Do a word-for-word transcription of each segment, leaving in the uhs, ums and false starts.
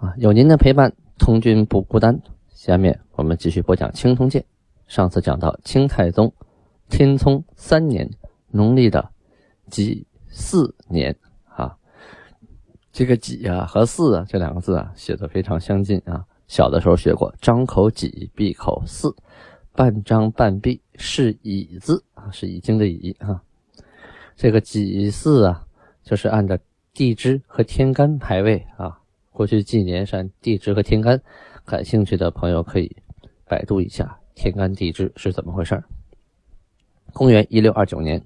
啊！有您的陪伴，通军不孤单。下面我们继续播讲《清通鉴》。上次讲到清太宗天聪三年，农历的己巳年啊。这个己啊和巳啊这两个字啊写得非常相近啊。小的时候学过，张口己，闭口巳，半张半闭是乙字啊，是已经的乙啊。这个己巳啊，就是按照地支和天干排位啊，过去几年是按地支和天干，感兴趣的朋友可以百度一下天干地支是怎么回事。公元一六二九年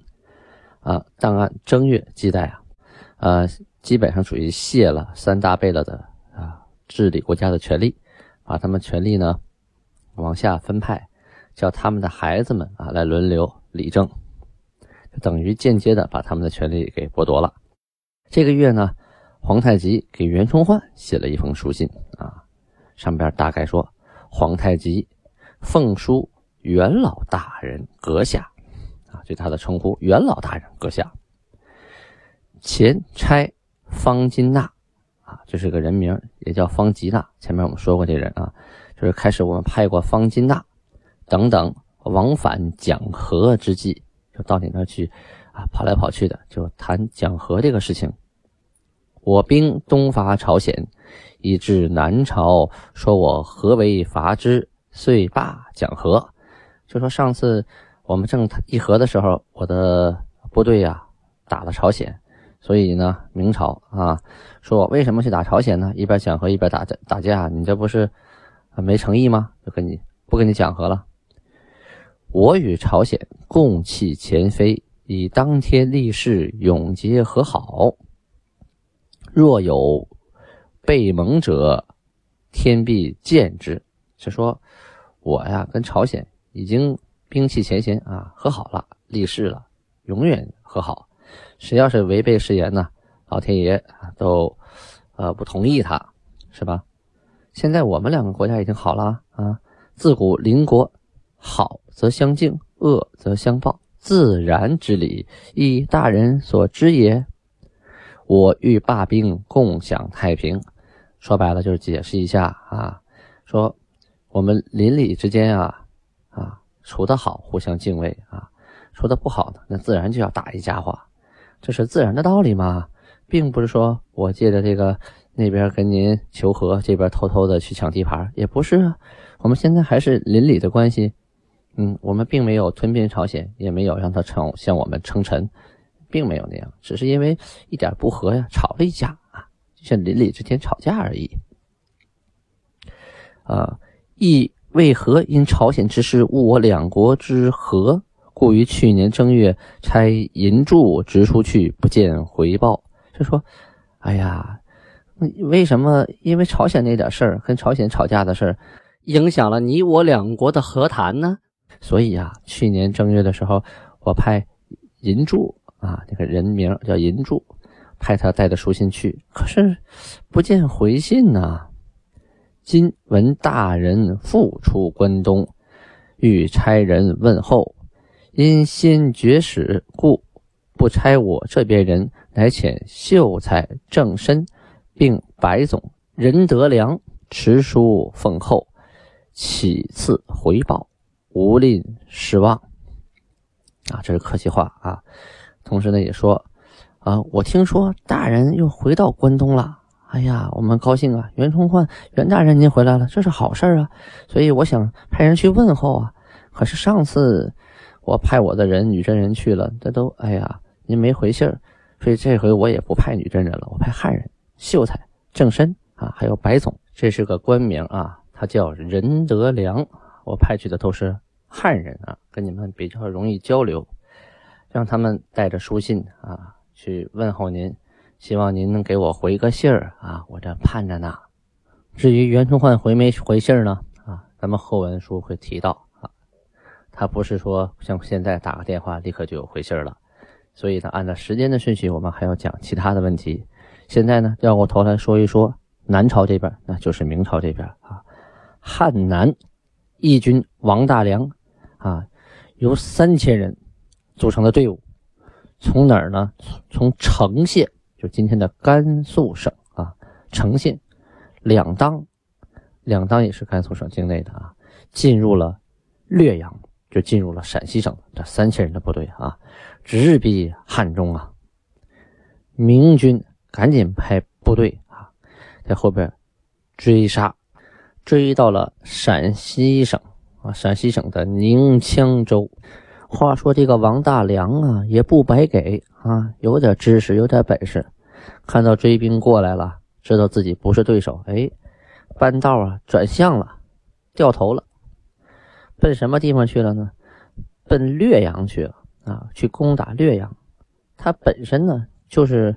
啊，档案正月记载啊，呃，基本上属于卸了三大贝勒的啊治理国家的权力，把他们权力呢往下分派，叫他们的孩子们啊来轮流理政，等于间接的把他们的权力给剥夺了。这个月呢，皇太极给袁崇焕写了一封书信啊，上边大概说：皇太极奉书元老大人阁下啊，对他的称呼元老大人阁下。前差方金纳啊，这是个人名，也叫方吉纳。前面我们说过这人啊，就是开始我们派过方金纳等等往返讲和之际，就到你那去啊，跑来跑去的，就谈讲和这个事情。我兵东伐朝鲜，以至南朝，说我何为伐之，遂罢讲和。就说上次我们正议和的时候，我的部队啊打了朝鲜，所以呢明朝啊说我为什么去打朝鲜呢？一边讲和一边打打架，你这不是没诚意吗？就跟你不跟你讲和了。我与朝鲜共弃前非，以当天立誓永结和好。若有背盟者，天必见之。是说我呀跟朝鲜已经兵器前嫌啊，和好了，立誓了，永远和好。谁要是违背誓言呢，老天爷都呃不同意他，是吧？现在我们两个国家已经好了啊，自古邻国好则相敬，恶则相报，自然之理，亦大人所知也。我欲罢兵，共享太平。说白了就是解释一下啊，说我们邻里之间啊啊处得好互相敬畏啊，处得不好呢，那自然就要打一架化，这是自然的道理嘛，并不是说我借着这个那边跟您求和，这边偷偷的去抢地盘，也不是啊，我们现在还是邻里的关系。嗯，我们并没有吞并朝鲜，也没有让他称向我们称臣，并没有那样，只是因为一点不和呀，吵了一架啊，就像邻里之间吵架而已。啊，亦为何因朝鲜之事误我两国之和，故于去年正月差银柱直出去，不见回报。就说，哎呀，为什么？因为朝鲜那点事儿，跟朝鲜吵架的事儿，影响了你我两国的和谈呢。所以啊，去年正月的时候，我派银柱啊，那个人名叫银柱，派他带着书信去，可是不见回信啊。今闻大人复出关东，欲差人问候，因先绝使，故不差我这边人，乃遣秀才郑深，并白总、任德良持书奉候，起次回报。无吝失望啊，这是客气话啊。同时呢，也说啊，我听说大人又回到关东了，哎呀，我们高兴啊！袁崇焕、袁大人您回来了，这是好事啊。所以我想派人去问候啊。可是上次我派我的人女真人去了，这都哎呀，您没回信儿，所以这回我也不派女真人了，我派汉人、秀才、郑深啊，还有白总，这是个官名啊，他叫任德良。我派去的都是汉人啊，跟你们比较容易交流，让他们带着书信啊去问候您，希望您能给我回个信儿啊，我这盼着呢。至于袁崇焕回没回信呢？啊，咱们后文书会提到啊。他不是说像现在打个电话立刻就有回信了，所以呢，按照时间的顺序，我们还要讲其他的问题。现在呢，绕过头来说一说南朝这边，那就是明朝这边啊。汉南义军王大良啊，由三千人组成的队伍，从哪儿呢？从成县，就今天的甘肃省啊，成县。两当，两当也是甘肃省境内的啊，进入了略阳，就进入了陕西省这三千人的部队啊，直逼汉中啊。明军赶紧派部队啊，在后边追杀，追到了陕西省啊，陕西省的宁羌州。话说这个王大良啊，也不白给啊，有点知识，有点本事，看到追兵过来了。知道自己不是对手，哎，半道啊转向了，掉头了，奔什么地方去了呢？奔略阳去了啊，去攻打略阳。他本身呢就是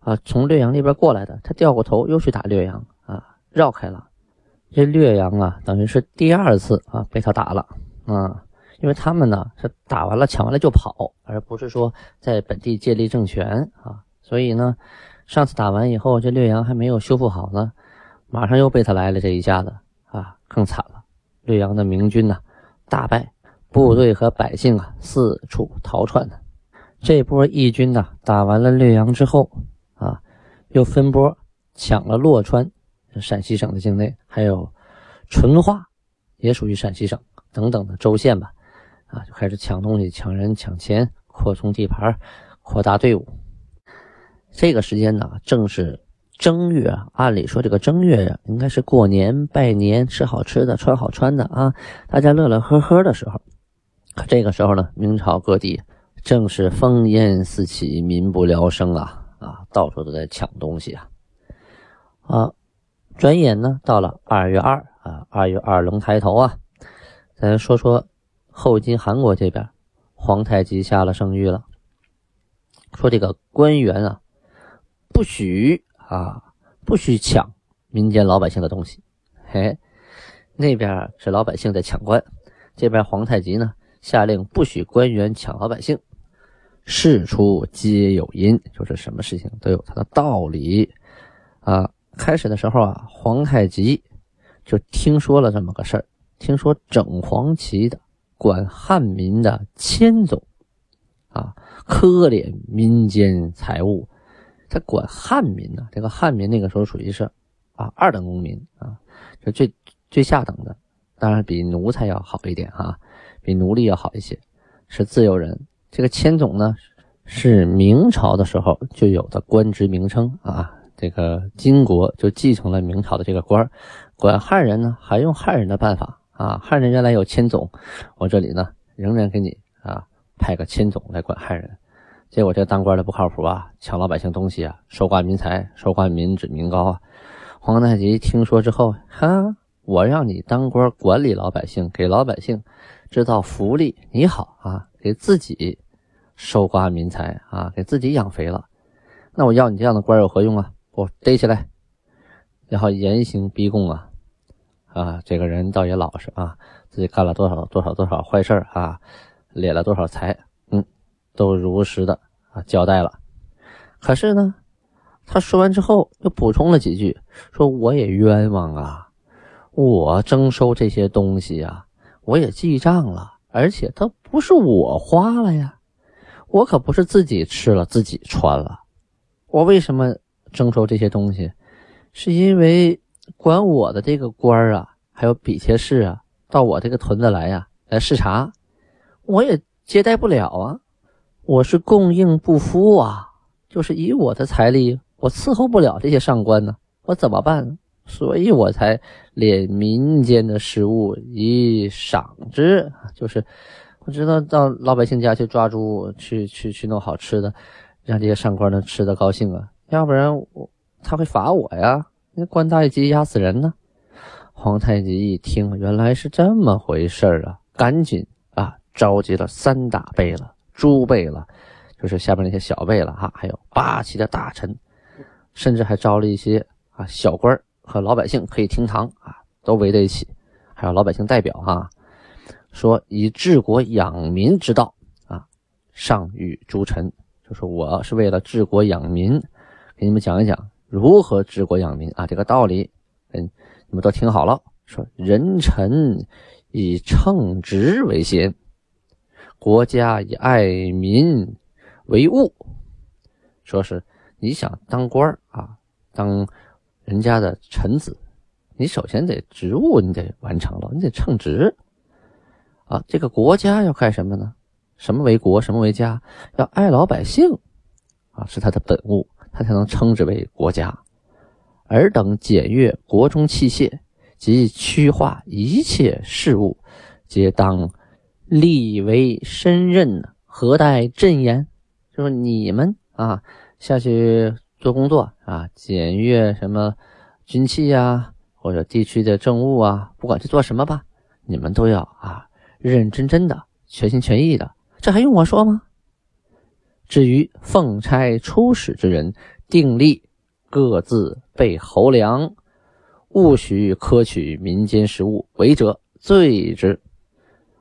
啊从略阳那边过来的，他掉过头又去打略阳啊，绕开了。这略阳啊，等于是第二次啊被他打了啊，因为他们呢是打完了抢完了就跑，而不是说在本地建立政权啊，所以呢。上次打完以后，这略阳还没有修复好呢，马上又被他来了这一下子啊，更惨了。略阳的明军呢、啊、大败，部队和百姓啊四处逃窜呢。这波义军呢、啊、打完了略阳之后啊，又分波抢了洛川，陕西省的境内，还有淳化，也属于陕西省等等的州县吧，啊，就开始抢东西、抢人、抢钱，扩充地盘，扩大队伍。这个时间呢，正是正月啊。按理说，这个正月呀、啊，应该是过年、拜年、吃好吃的、穿好穿的啊，大家乐乐呵呵的时候。可这个时候呢，明朝各地正是烽烟四起，民不聊生啊啊，到处都在抢东西啊啊。转眼呢，到了二月二啊，二月二龙抬头啊。咱说说后金韩国这边，皇太极下了圣谕了，说这个官员啊。不许啊，不许抢民间老百姓的东西。哎，那边是老百姓在抢官，这边皇太极呢下令不许官员抢老百姓。事出皆有因，就是什么事情都有它的道理啊。开始的时候啊，皇太极就听说了这么个事儿，听说整黄旗的管汉民的千总啊，苛敛民间财物。他管汉民呢、啊，这个汉民那个时候属于是啊二等公民啊，就最最下等的，当然比奴才要好一点啊，比奴隶要好一些，是自由人。这个千总呢，是明朝的时候就有的官职名称啊，这个金国就继承了明朝的这个官，管汉人呢还用汉人的办法啊，汉人原来有千总，我这里呢仍然给你啊派个千总来管汉人。结果这当官的不靠谱啊，抢老百姓东西啊，收刮民财，收刮民脂民膏啊。皇太极听说之后，哈，我让你当官管理老百姓，给老百姓制造福利，你好啊，给自己收刮民财啊，给自己养肥了。那我要你这样的官有何用啊？我逮起来，然后严刑逼供啊。啊，这个人倒也老实啊，自己干了多少多少多少坏事啊，敛了多少财。都如实的啊交代了。可是呢，他说完之后又补充了几句，说我也冤枉啊，我征收这些东西啊，我也记账了，而且它不是我花了呀，我可不是自己吃了自己穿了，我为什么征收这些东西？是因为管我的这个官啊，还有比切士啊，到我这个屯子来呀、啊、来视察，我也接待不了啊。我是供应不敷啊，就是以我的财力，我伺候不了这些上官呢、啊，我怎么办呢？所以我才敛民间的食物以赏之，就是我知道到老百姓家去抓猪，去去去弄好吃的，让这些上官能吃得高兴啊，要不然我他会罚我呀，那官大一级压死人呢。皇太极一听，原来是这么回事啊，赶紧啊召集了三大贝勒。诸贝勒，就是下面那些小贝勒哈，还有八旗的大臣，甚至还招了一些啊小官和老百姓可以听堂啊，都围在一起，还有老百姓代表哈、啊，说以治国养民之道啊，上与诸臣，就是我是为了治国养民，给你们讲一讲如何治国养民啊，这个道理，嗯，你们都听好了。说人臣以称职为先，国家以爱民为务。说是你想当官啊，当人家的臣子，你首先得职务你得完成了，你得称职啊。这个国家要干什么呢？什么为国，什么为家？要爱老百姓啊，是他的本务，他才能称之为国家。尔等检阅国中器械及趋化一切事物，皆当立为身任，何待朕言？就是你们啊，下去做工作啊，检阅什么军器啊，或者地区的政务啊，不管是做什么吧，你们都要啊，认认真真的，全心全意的，这还用我说吗？至于奉差出使之人，定例各自备侯粮，勿许苛取民间食物，违者罪之。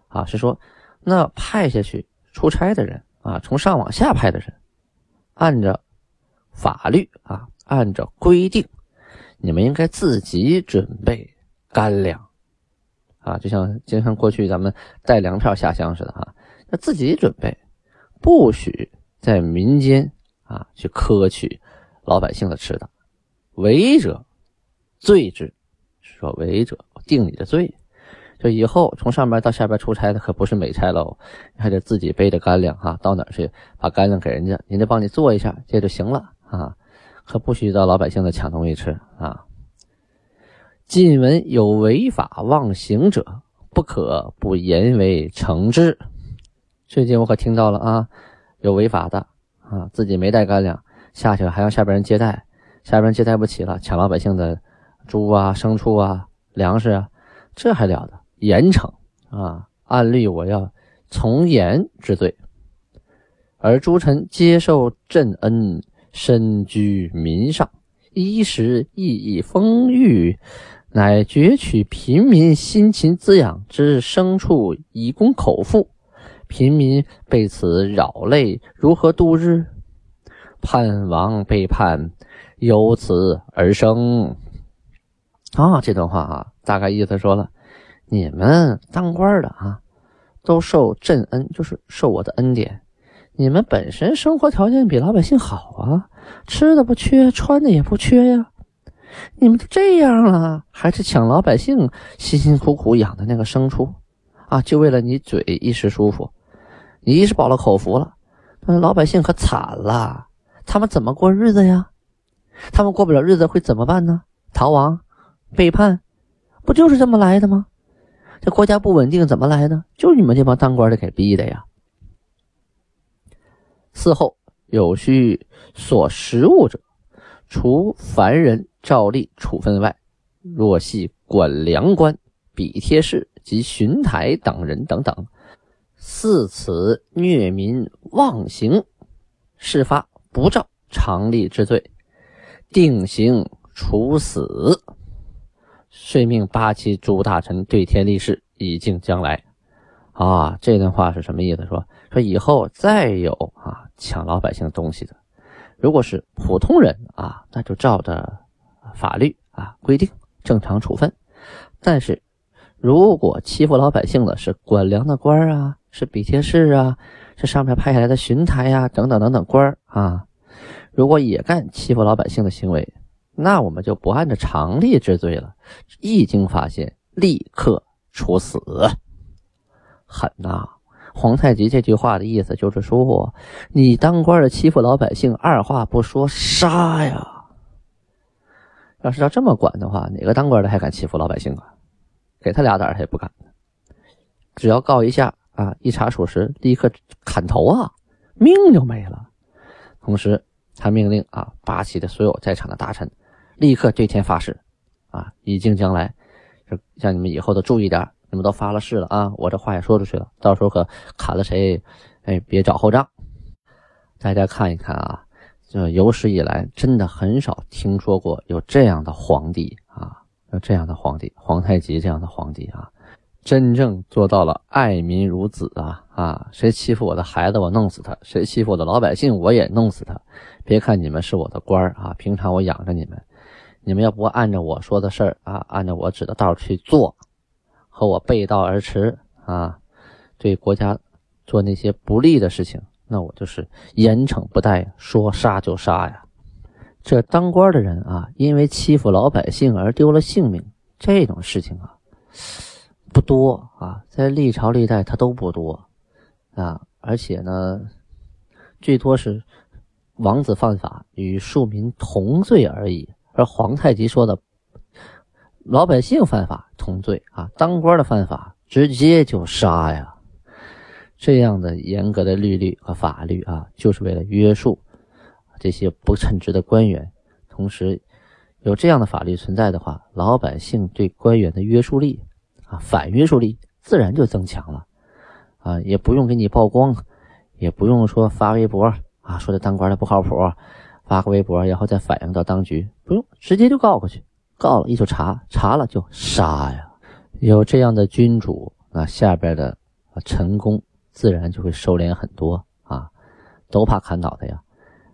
啊，是说那派下去出差的人啊，从上往下派的人，按照法律啊，按照规定，你们应该自己准备干粮啊，就像经常过去咱们带粮票下乡似的啊，那自己准备，不许在民间啊去苛取老百姓的吃的，违者罪之，是说违者定你的罪。就以后从上边到下边出差的可不是美差喽，你还得自己背着干粮啊，到哪儿去把干粮给人家，人家帮你做一下这就行了啊，可不许到老百姓的抢东西吃啊。近闻有违法妄行者，不可不严为惩治。最近我可听到了啊，有违法的啊，自己没带干粮下去了，还让下边人接待，下边人接待不起了，抢老百姓的猪啊、牲畜啊、粮食啊，这还了得？严惩啊！按律我要从严治罪。而诸臣接受朕恩，身居民上，衣食亦以丰裕，乃攫取贫民辛勤滋养之牲畜，以供口腹。贫民被此扰累，如何度日？叛王背叛，由此而生。啊，这段话啊，大概意思说了，你们当官的啊，都受朕恩，就是受我的恩典。你们本身生活条件比老百姓好啊，吃的不缺，穿的也不缺呀。你们都这样了，还是抢老百姓辛辛苦苦养的那个牲畜啊，就为了你嘴一时舒服，你一时饱了口福了，但是老百姓可惨了，他们怎么过日子呀？他们过不了日子会怎么办呢？逃亡？背叛，不就是这么来的吗？这国家不稳定怎么来的？就是你们这帮当官的给逼的呀。嗣后有需所食物者，除凡人照例处分外，若系管粮官、比贴士及巡台等人等等，似此虐民妄行，事发不照常例之罪，定刑处死。遂命八旗诸大臣对天立誓，以敬将来。啊，这段话是什么意思？说说以后再有啊抢老百姓东西的，如果是普通人啊，那就照着法律啊规定正常处分。但是如果欺负老百姓的是管粮的官啊，是比贴士啊，是上面派下来的巡台啊，等等等等官啊，如果也干欺负老百姓的行为，那我们就不按照常例治罪了，一经发现立刻处死。狠呐！皇太极这句话的意思就是说，你当官的欺负老百姓，二话不说杀呀！要是要这么管的话，哪个当官的还敢欺负老百姓啊？给他俩胆他也不敢。只要告一下啊，一查属实，立刻砍头啊，命就没了。同时，他命令啊，八旗的所有在场的大臣，立刻对天发誓啊，以敬将来，让你们以后都注意点，你们都发了誓了啊，我这话也说出去了，到时候可砍了谁，哎，别找后账。大家看一看啊，这有史以来真的很少听说过有这样的皇帝啊，这样的皇帝，皇太极这样的皇帝啊，真正做到了爱民如子啊啊！谁欺负我的孩子，我弄死他；谁欺负我的老百姓，我也弄死他。别看你们是我的官儿啊，平常我养着你们，你们要不按照我说的事儿啊，按照我指的道去做，和我背道而驰啊，对国家做那些不利的事情，那我就是严惩不贷，说杀就杀呀。这当官的人啊，因为欺负老百姓而丢了性命，这种事情啊不多啊，在历朝历代它都不多啊，而且呢最多是王子犯法与庶民同罪而已，而皇太极说的老百姓犯法同罪啊，当官的犯法直接就杀呀。这样的严格的律例和法律啊，就是为了约束这些不称职的官员，同时有这样的法律存在的话，老百姓对官员的约束力啊，反约束力自然就增强了啊，也不用给你曝光，也不用说发微博啊，说这当官的不靠谱，发个微博然后再反映到当局，不用，直接就告过去，告了一就查，查了就杀呀。有这样的君主啊，下边的啊臣工自然就会收敛很多啊，都怕砍脑袋呀。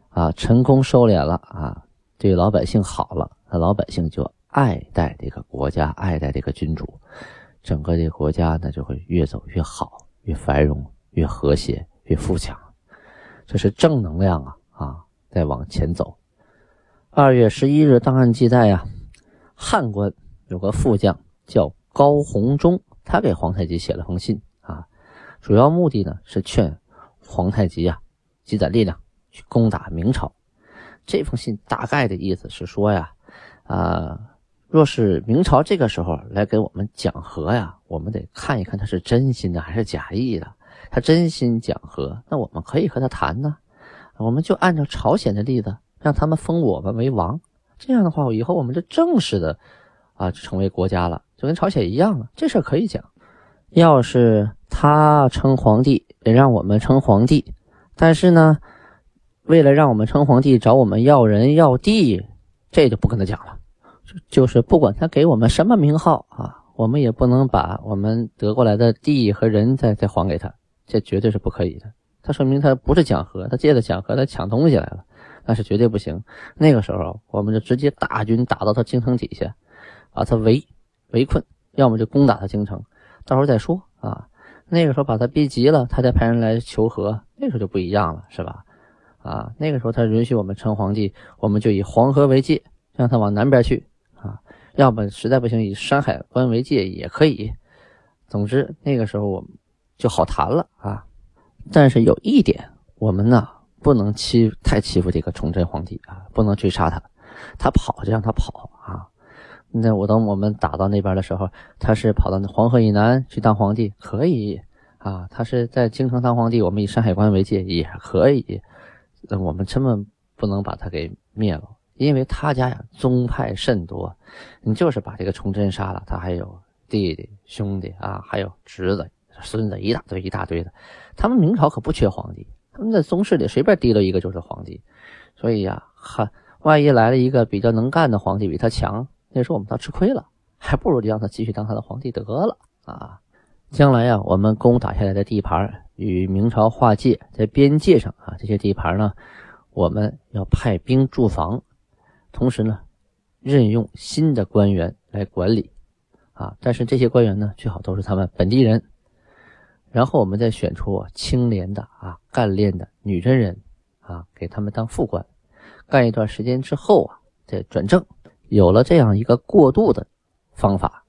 啊，成功收敛了啊，对老百姓好了，那老百姓就爱戴这个国家，爱戴这个君主，整个这个国家呢就会越走越好，越繁荣，越和谐，越富强。这是正能量啊啊，再往前走。二月十一日档案记载啊，汉官有个副将叫高弘忠，他给皇太极写了封信啊，主要目的呢是劝皇太极啊积攒力量去攻打明朝。这封信大概的意思是说呀，啊，若是明朝这个时候来给我们讲和呀，我们得看一看他是真心的还是假意的。他真心讲和，那我们可以和他谈呢。我们就按照朝鲜的例子，让他们封我们为王。这样的话，以后我们就正式的啊，就成为国家了，就跟朝鲜一样了。这事儿可以讲。要是他称皇帝，也让我们称皇帝，但是呢，为了让我们称皇帝找我们要人要地，这就不跟他讲了。就是不管他给我们什么名号啊，我们也不能把我们得过来的地和人再再还给他，这绝对是不可以的。他说明他不是讲和，他借着讲和他抢东西来了，那是绝对不行。那个时候我们就直接大军打到他京城底下，把他围围困，要么就攻打他京城，到时候再说啊。那个时候把他逼急了，他再派人来求和，那时候就不一样了，是吧？啊，那个时候他允许我们称皇帝，我们就以黄河为界，让他往南边去啊，要不实在不行以山海关为界也可以。总之那个时候我们就好谈了啊。但是有一点，我们呢不能欺太欺负这个崇祯皇帝啊，不能追杀他，他跑就让他跑啊。那我等我们打到那边的时候，他是跑到黄河以南去当皇帝可以啊，他是在京城当皇帝，我们以山海关为界也可以。我们根本不能把他给灭了，因为他家呀宗派甚多，你就是把这个崇祯杀了，他还有弟弟兄弟啊，还有侄子孙子一大堆一大堆的。他们明朝可不缺皇帝，他们在宗室里随便提溜一个就是皇帝，所以呀，万一来了一个比较能干的皇帝比他强，那时候我们倒吃亏了，还不如就让他继续当他的皇帝得了啊！将来呀，我们攻打下来的地盘与明朝划界，在边界上啊，这些地盘呢，我们要派兵驻防，同时呢，任用新的官员来管理啊。但是这些官员呢，最好都是他们本地人。然后我们再选出清廉的啊、干练的女真人啊，给他们当副官，干一段时间之后啊，再转正。有了这样一个过渡的方法，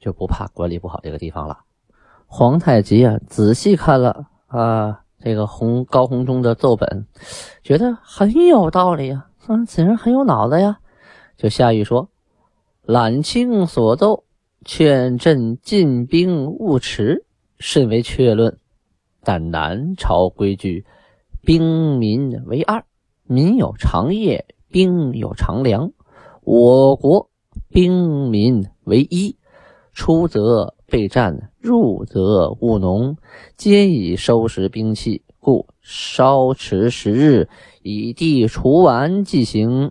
就不怕管理不好这个地方了。皇太极啊，仔细看了啊，这个红高弘忠的奏本，觉得很有道理啊，嗯，此人很有脑子呀，就下谕说：“揽卿所奏，劝朕进兵勿迟，甚为确论。但南朝规矩，兵民为二，民有长夜，兵有长粮。我国兵民为一，出则备战，入则务农，皆以收拾兵器，故稍迟十日，以地除顽即行。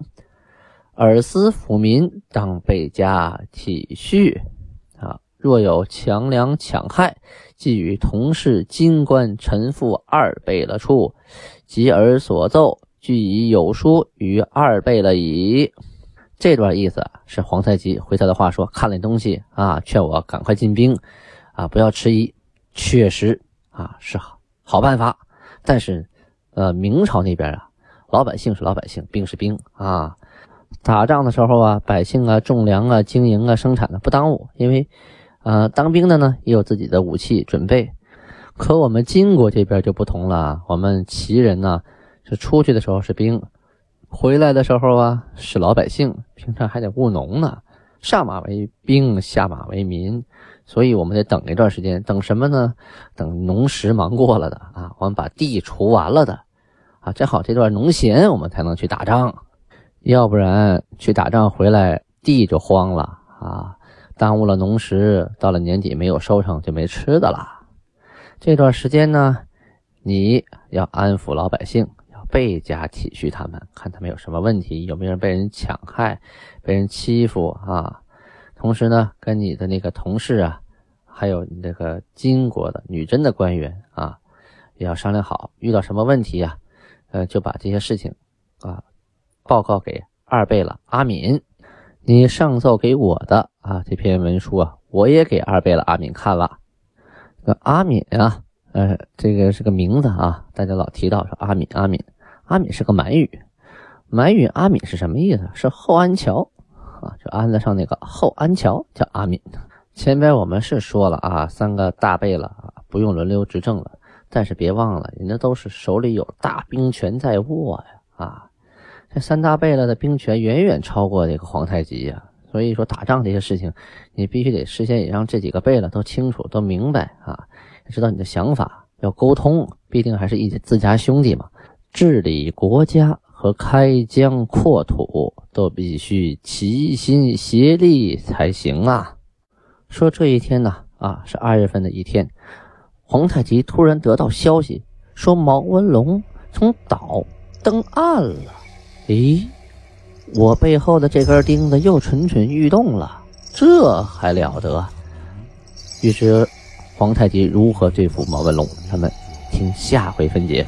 尔斯府民当备加体恤啊！若有强梁强害，即与同是金官臣妇二倍了处，及而所奏，俱以有书于二倍了矣。这段意思是皇太极回他的话说，看了东西啊，劝我赶快进兵啊，不要迟疑。确实啊是好办法，但是呃明朝那边啊，老百姓是老百姓，兵是兵啊。打仗的时候啊，百姓啊种粮啊经营啊生产啊不耽误，因为呃当兵的呢也有自己的武器准备。可我们金国这边就不同了，我们旗人呢、啊、是出去的时候是兵，回来的时候啊是老百姓，平常还得务农呢，上马为兵下马为民，所以我们得等一段时间，等什么呢？等农时忙过了的啊，我们把地除完了的啊，正好这段农闲我们才能去打仗。要不然去打仗回来地就荒了啊，耽误了农时，到了年底没有收成就没吃的了。这段时间呢，你要安抚老百姓，要倍加体恤他们，看他们有什么问题，有没有人被人抢害被人欺负啊。同时呢，跟你的那个同事啊，还有你这个金国的女真的官员啊，也要商量好，遇到什么问题啊，呃就把这些事情啊报告给二贝勒阿敏。你上奏给我的啊这篇文书啊，我也给二贝勒阿敏看了。这个阿敏啊，呃这个是个名字啊，大家老提到说阿敏阿敏。阿敏是个满语。满语阿敏是什么意思？是后安桥啊，就安得上那个后安桥叫阿敏。前边我们是说了啊，三个大贝勒啊不用轮流执政了，但是别忘了人家都是手里有大兵权在握呀啊。这三大贝勒的兵权远远超过这个皇太极啊，所以说打仗这些事情你必须得事先也让这几个贝勒都清楚都明白啊，知道你的想法，要沟通，毕竟还是一自家兄弟嘛。治理国家和开疆扩土都必须齐心协力才行啊。说这一天呢啊是二月份的一天，皇太极突然得到消息说毛文龙从岛登岸了。咦，我背后的这根钉子又蠢蠢欲动了，这还了得？于是，皇太极如何对付毛文龙，咱们听下回分解。